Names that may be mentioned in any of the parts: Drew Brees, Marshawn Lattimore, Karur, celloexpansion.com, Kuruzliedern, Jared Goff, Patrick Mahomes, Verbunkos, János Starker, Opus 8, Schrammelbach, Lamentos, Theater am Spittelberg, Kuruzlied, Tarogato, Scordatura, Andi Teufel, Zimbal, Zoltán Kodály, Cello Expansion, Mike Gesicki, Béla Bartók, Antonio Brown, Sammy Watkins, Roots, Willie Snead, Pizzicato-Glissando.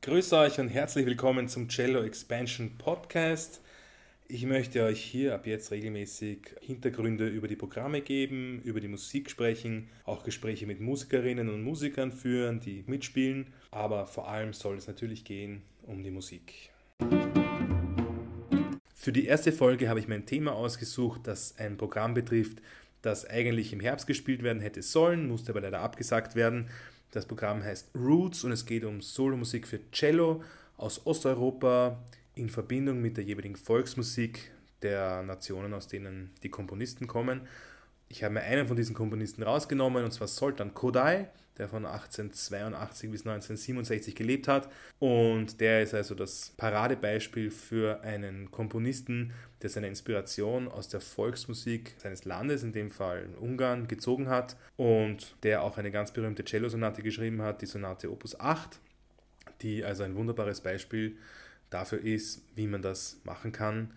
Grüß euch und herzlich willkommen zum Cello Expansion Podcast. Ich möchte euch hier ab jetzt regelmäßig Hintergründe über die Programme geben, über die Musik sprechen, auch Gespräche mit Musikerinnen und Musikern führen, die mitspielen, aber vor allem soll es natürlich gehen um die Musik. Für die erste Folge habe ich mir ein Thema ausgesucht, das ein Programm betrifft, das eigentlich im Herbst gespielt werden hätte sollen, musste aber leider abgesagt werden. Das Programm heißt Roots und es geht um Solomusik für Cello aus Osteuropa in Verbindung mit der jeweiligen Volksmusik der Nationen, aus denen die Komponisten kommen. Ich habe mir einen von diesen Komponisten rausgenommen, und zwar Zoltán Kodály, der von 1882 bis 1967 gelebt hat. Und der ist also das Paradebeispiel für einen Komponisten, der seine Inspiration aus der Volksmusik seines Landes, in dem Fall Ungarn, gezogen hat. Und der auch eine ganz berühmte Cellosonate geschrieben hat, die Sonate Opus 8, die also ein wunderbares Beispiel dafür ist, wie man das machen kann,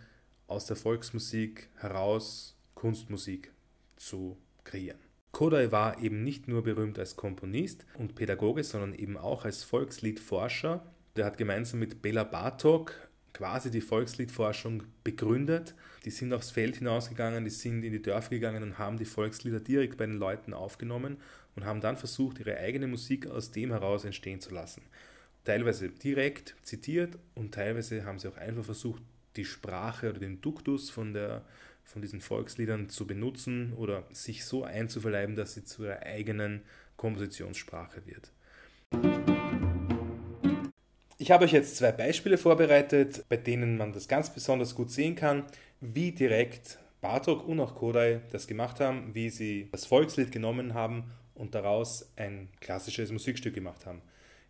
aus der Volksmusik heraus Kunstmusik zu kreieren. Kodály war eben nicht nur berühmt als Komponist und Pädagoge, sondern eben auch als Volksliedforscher. Der hat gemeinsam mit Béla Bartók quasi die Volksliedforschung begründet. Die sind aufs Feld hinausgegangen, die sind in die Dörfer gegangen und haben die Volkslieder direkt bei den Leuten aufgenommen und haben dann versucht, ihre eigene Musik aus dem heraus entstehen zu lassen. Teilweise direkt zitiert und teilweise haben sie auch einfach versucht, die Sprache oder den Duktus von diesen Volksliedern zu benutzen oder sich so einzuverleiben, dass sie zu ihrer eigenen Kompositionssprache wird. Ich habe euch jetzt zwei Beispiele vorbereitet, bei denen man das ganz besonders gut sehen kann, wie direkt Bartók und auch Kodály das gemacht haben, wie sie das Volkslied genommen haben und daraus ein klassisches Musikstück gemacht haben.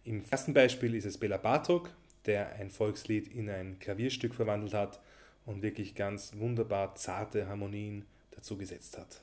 Im ersten Beispiel ist es Béla Bartók, der ein Volkslied in ein Klavierstück verwandelt hat und wirklich ganz wunderbar zarte Harmonien dazu gesetzt hat.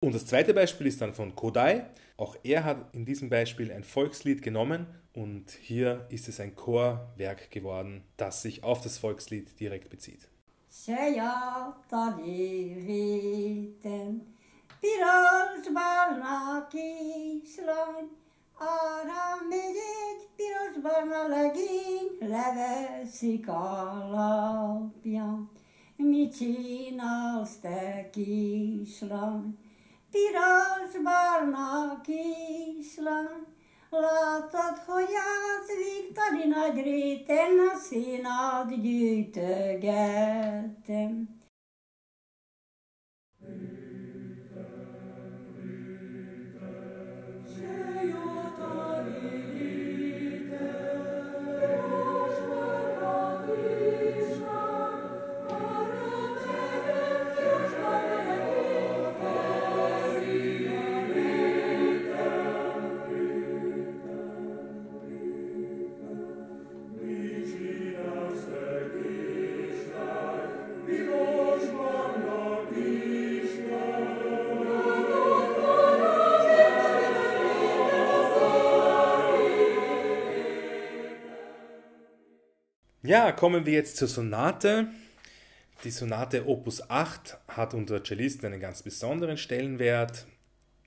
Und das zweite Beispiel ist dann von Kodály. Auch er hat in diesem Beispiel ein Volkslied genommen und hier ist es ein Chorwerk geworden, das sich auf das Volkslied direkt bezieht. Piros barna kislány, látod, hogy az Viktori nagy réten a színát gyűjtögettem. People Ja, kommen wir jetzt zur Sonate. Die Sonate Opus 8 hat unter Cellisten einen ganz besonderen Stellenwert.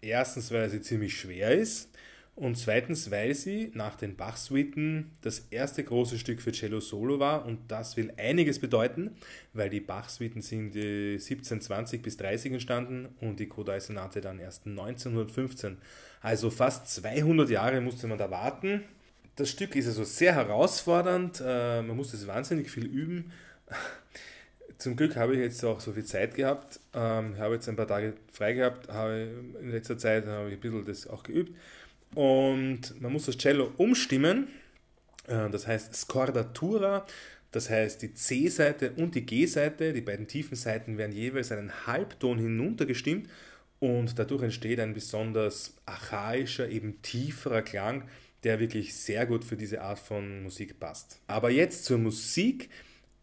Erstens, weil sie ziemlich schwer ist und zweitens, weil sie nach den Bach-Suiten das erste große Stück für Cello Solo war und das will einiges bedeuten, weil die Bach-Suiten sind 1720 bis 30 entstanden und die Kodály-Sonate dann erst 1915. Also fast 200 Jahre musste man da warten. Das Stück ist also sehr herausfordernd, man muss das wahnsinnig viel üben. Zum Glück habe ich jetzt auch so viel Zeit gehabt, habe jetzt ein paar Tage frei gehabt, in letzter Zeit habe ich ein bisschen das auch geübt und man muss das Cello umstimmen, das heißt Scordatura, das heißt die C-Seite und die G-Seite, die beiden tiefen Seiten werden jeweils einen Halbton hinuntergestimmt und dadurch entsteht ein besonders archaischer, eben tieferer Klang, der wirklich sehr gut für diese Art von Musik passt. Aber jetzt zur Musik.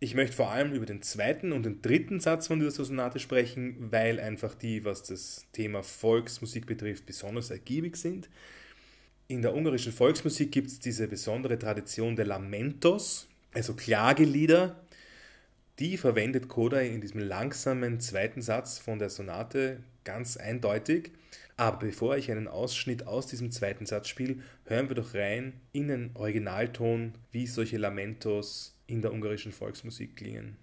Ich möchte vor allem über den zweiten und den dritten Satz von dieser Sonate sprechen, weil einfach die, was das Thema Volksmusik betrifft, besonders ergiebig sind. In der ungarischen Volksmusik gibt es diese besondere Tradition der Lamentos, also Klagelieder. Die verwendet Kodály in diesem langsamen zweiten Satz von der Sonate ganz eindeutig. Aber bevor ich einen Ausschnitt aus diesem zweiten Satz spiele, hören wir doch rein in den Originalton, wie solche Lamentos in der ungarischen Volksmusik klingen.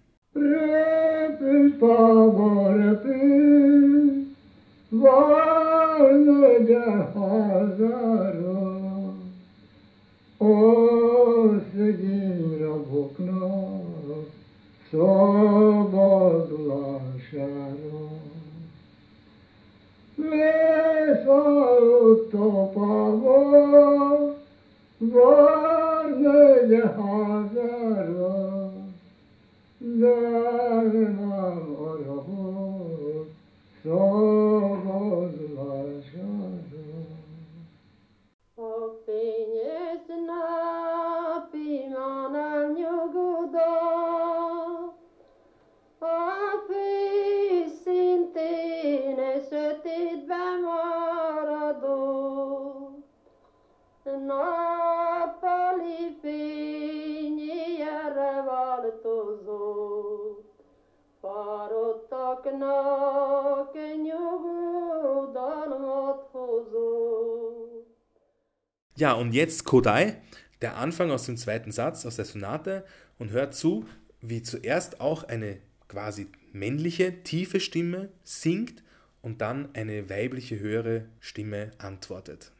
Ja, und jetzt Kodály, der Anfang aus dem zweiten Satz, aus der Sonate, und hört zu, wie zuerst auch eine quasi männliche, tiefe Stimme singt und dann eine weibliche, höhere Stimme antwortet.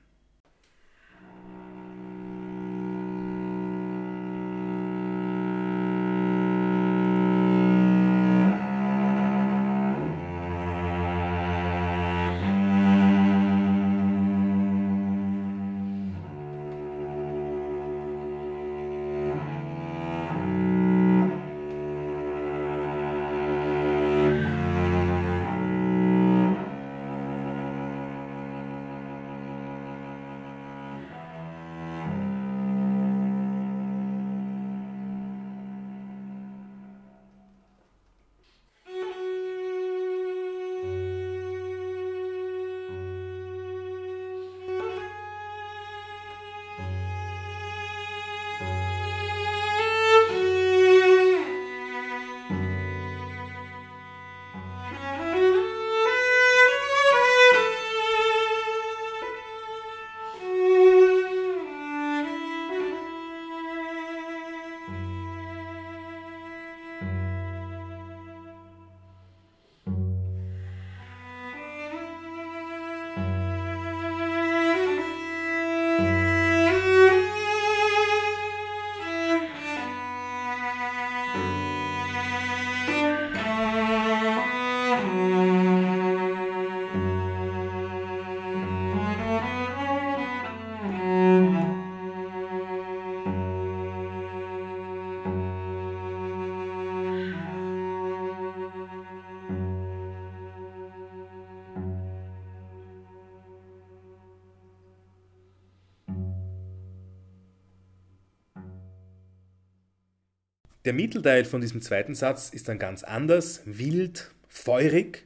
Der Mittelteil von diesem zweiten Satz ist dann ganz anders, wild, feurig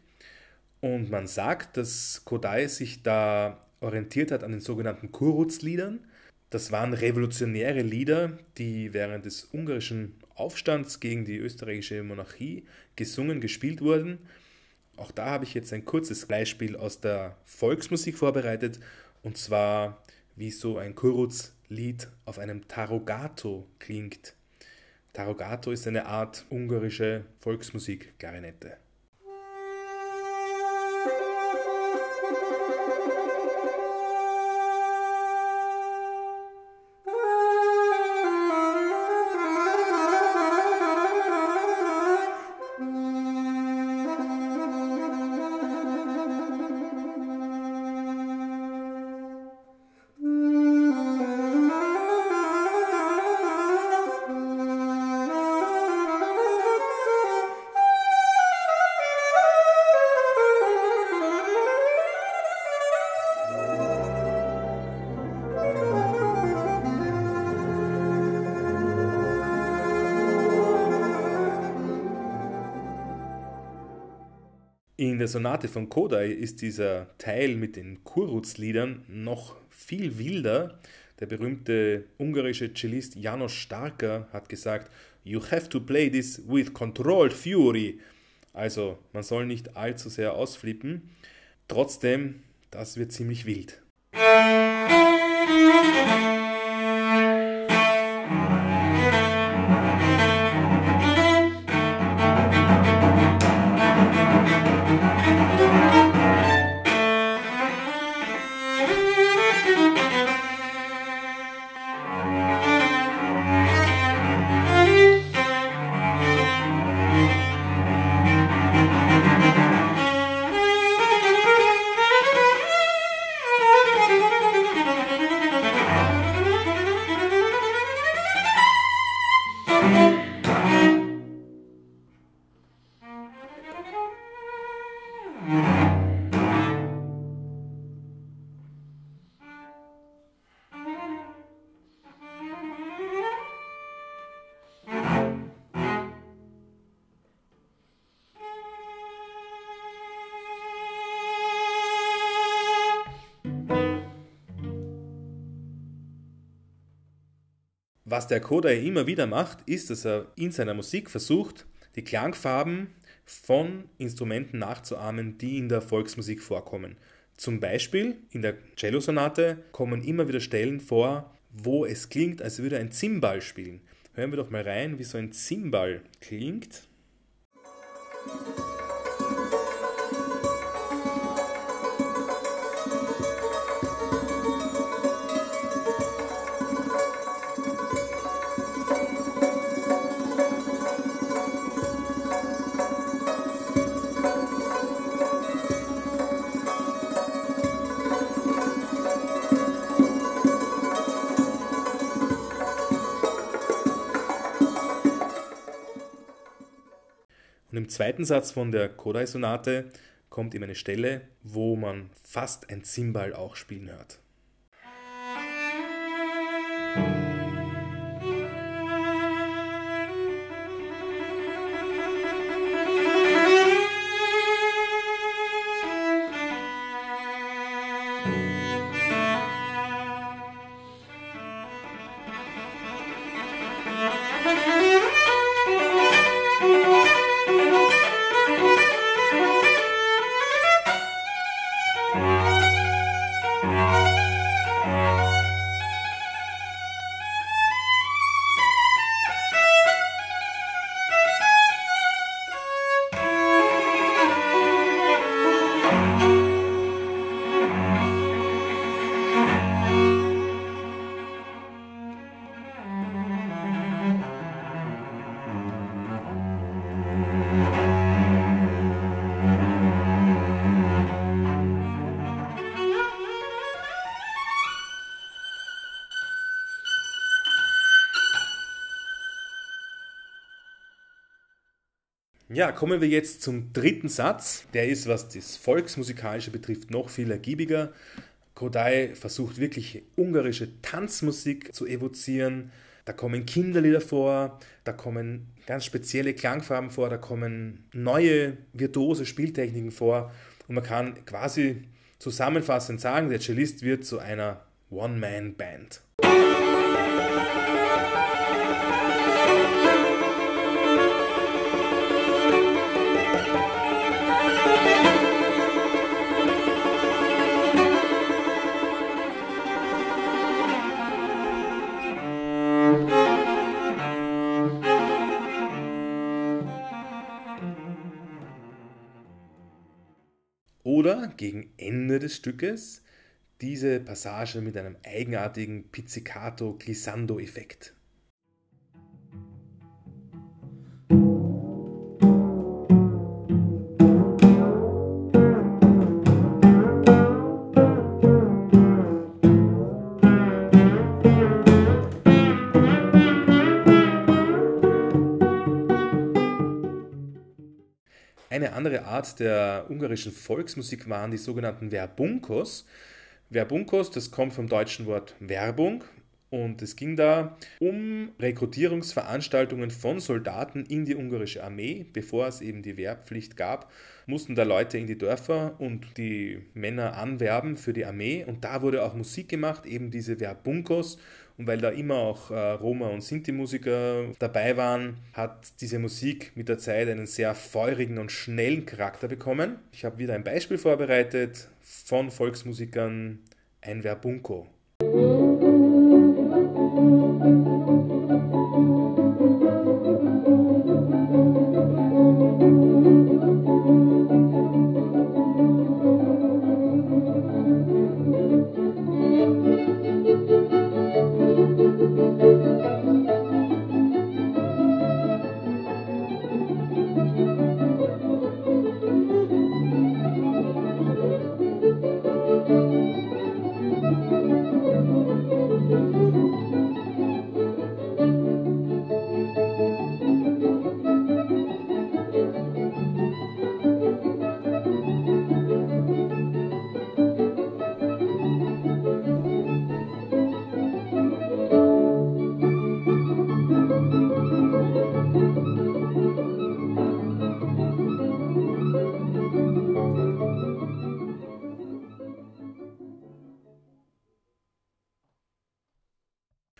und man sagt, dass Kodály sich da orientiert hat an den sogenannten Kuruzliedern. Das waren revolutionäre Lieder, die während des ungarischen Aufstands gegen die österreichische Monarchie gesungen, gespielt wurden. Auch da habe ich jetzt ein kurzes Beispiel aus der Volksmusik vorbereitet, und zwar wie so ein Kuruzlied auf einem Tarogato klingt. Tarogato ist eine Art ungarische Volksmusik-Klarinette. In der Sonate von Kodály ist dieser Teil mit den Kuruzliedern noch viel wilder. Der berühmte ungarische Cellist János Starker hat gesagt, "You have to play this with controlled fury." Also man soll nicht allzu sehr ausflippen. Trotzdem, das wird ziemlich wild. Was der Kodály immer wieder macht, ist, dass er in seiner Musik versucht, die Klangfarben von Instrumenten nachzuahmen, die in der Volksmusik vorkommen. Zum Beispiel in der Cellosonate kommen immer wieder Stellen vor, wo es klingt, als würde ein Zimbal spielen. Hören wir doch mal rein, wie so ein Zimbal klingt. Und im zweiten Satz von der Kodály-Sonate kommt eben eine Stelle, wo man fast ein Zimbal auch spielen hört. Ja, kommen wir jetzt zum dritten Satz. Der ist, was das Volksmusikalische betrifft, noch viel ergiebiger. Kodály versucht wirklich ungarische Tanzmusik zu evozieren. Da kommen Kinderlieder vor, da kommen ganz spezielle Klangfarben vor, da kommen neue virtuose Spieltechniken vor. Und man kann quasi zusammenfassend sagen, der Cellist wird zu einer One-Man-Band. Oder gegen Ende des Stückes diese Passage mit einem eigenartigen Pizzicato-Glissando-Effekt. Eine andere Art der ungarischen Volksmusik waren die sogenannten Verbunkos. Verbunkos, das kommt vom deutschen Wort Werbung, und es ging da um Rekrutierungsveranstaltungen von Soldaten in die ungarische Armee. Bevor es eben die Wehrpflicht gab, mussten da Leute in die Dörfer und die Männer anwerben für die Armee, und da wurde auch Musik gemacht, eben diese Verbunkos. Und weil da immer auch Roma- und Sinti-Musiker dabei waren, hat diese Musik mit der Zeit einen sehr feurigen und schnellen Charakter bekommen. Ich habe wieder ein Beispiel vorbereitet von Volksmusikern, ein Verbunko.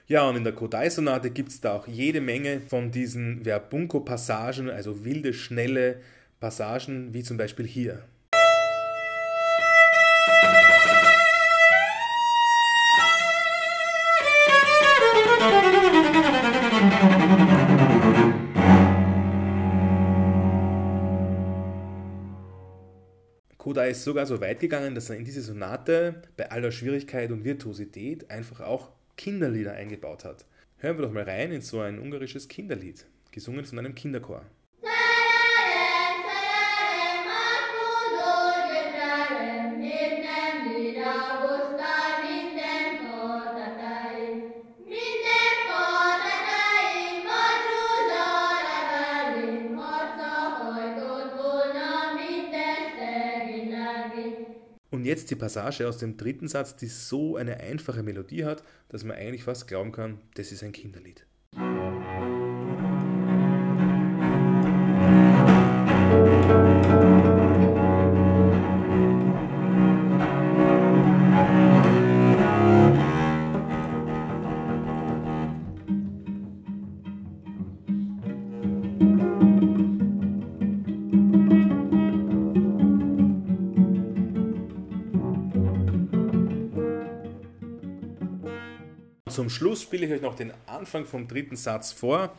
Ja, und in der Kodály-Sonate gibt es da auch jede Menge von diesen Verbunko-Passagen, also wilde, schnelle Passagen, wie zum Beispiel hier. Kodály ist sogar so weit gegangen, dass er in diese Sonate bei aller Schwierigkeit und Virtuosität einfach auch Kinderlieder eingebaut hat. Hören wir doch mal rein in so ein ungarisches Kinderlied, gesungen von einem Kinderchor. Jetzt die Passage aus dem dritten Satz, die so eine einfache Melodie hat, dass man eigentlich fast glauben kann, das ist ein Kinderlied. Zum Schluss spiele ich euch noch den Anfang vom dritten Satz vor.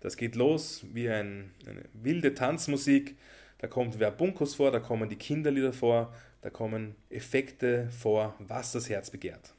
Das geht los wie eine wilde Tanzmusik. Da kommt Verbunkos vor, da kommen die Kinderlieder vor, da kommen Effekte vor, was das Herz begehrt.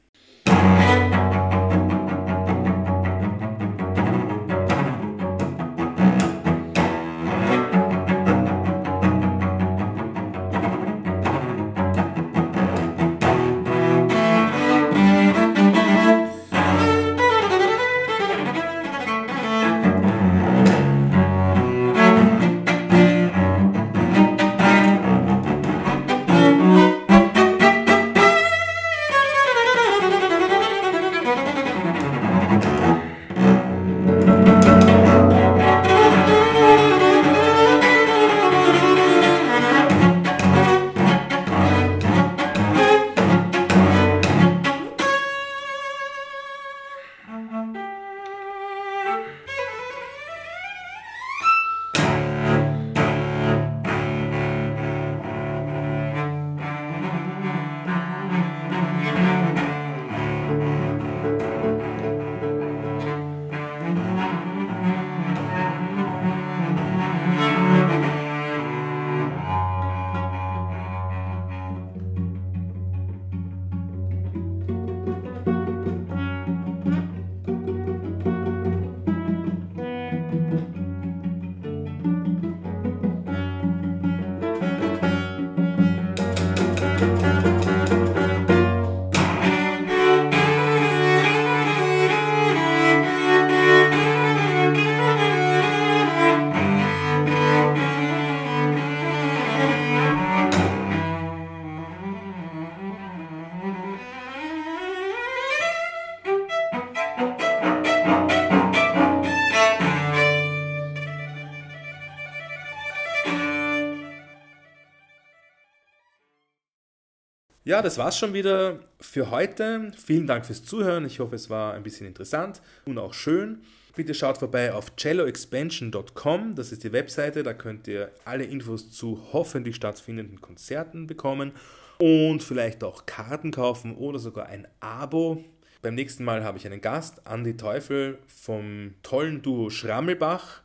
Ja, das war's schon wieder für heute. Vielen Dank fürs Zuhören. Ich hoffe, es war ein bisschen interessant und auch schön. Bitte schaut vorbei auf celloexpansion.com, das ist die Webseite, da könnt ihr alle Infos zu hoffentlich stattfindenden Konzerten bekommen und vielleicht auch Karten kaufen oder sogar ein Abo. Beim nächsten Mal habe ich einen Gast, Andi Teufel vom tollen Duo Schrammelbach.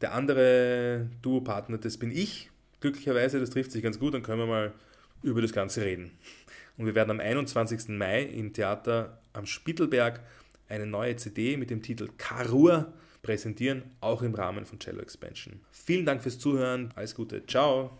Der andere Duopartner, das bin ich, glücklicherweise, das trifft sich ganz gut, dann können wir mal über das Ganze reden. Und wir werden am 21. Mai im Theater am Spittelberg eine neue CD mit dem Titel Karur präsentieren, auch im Rahmen von Cello Expansion. Vielen Dank fürs Zuhören, alles Gute, ciao!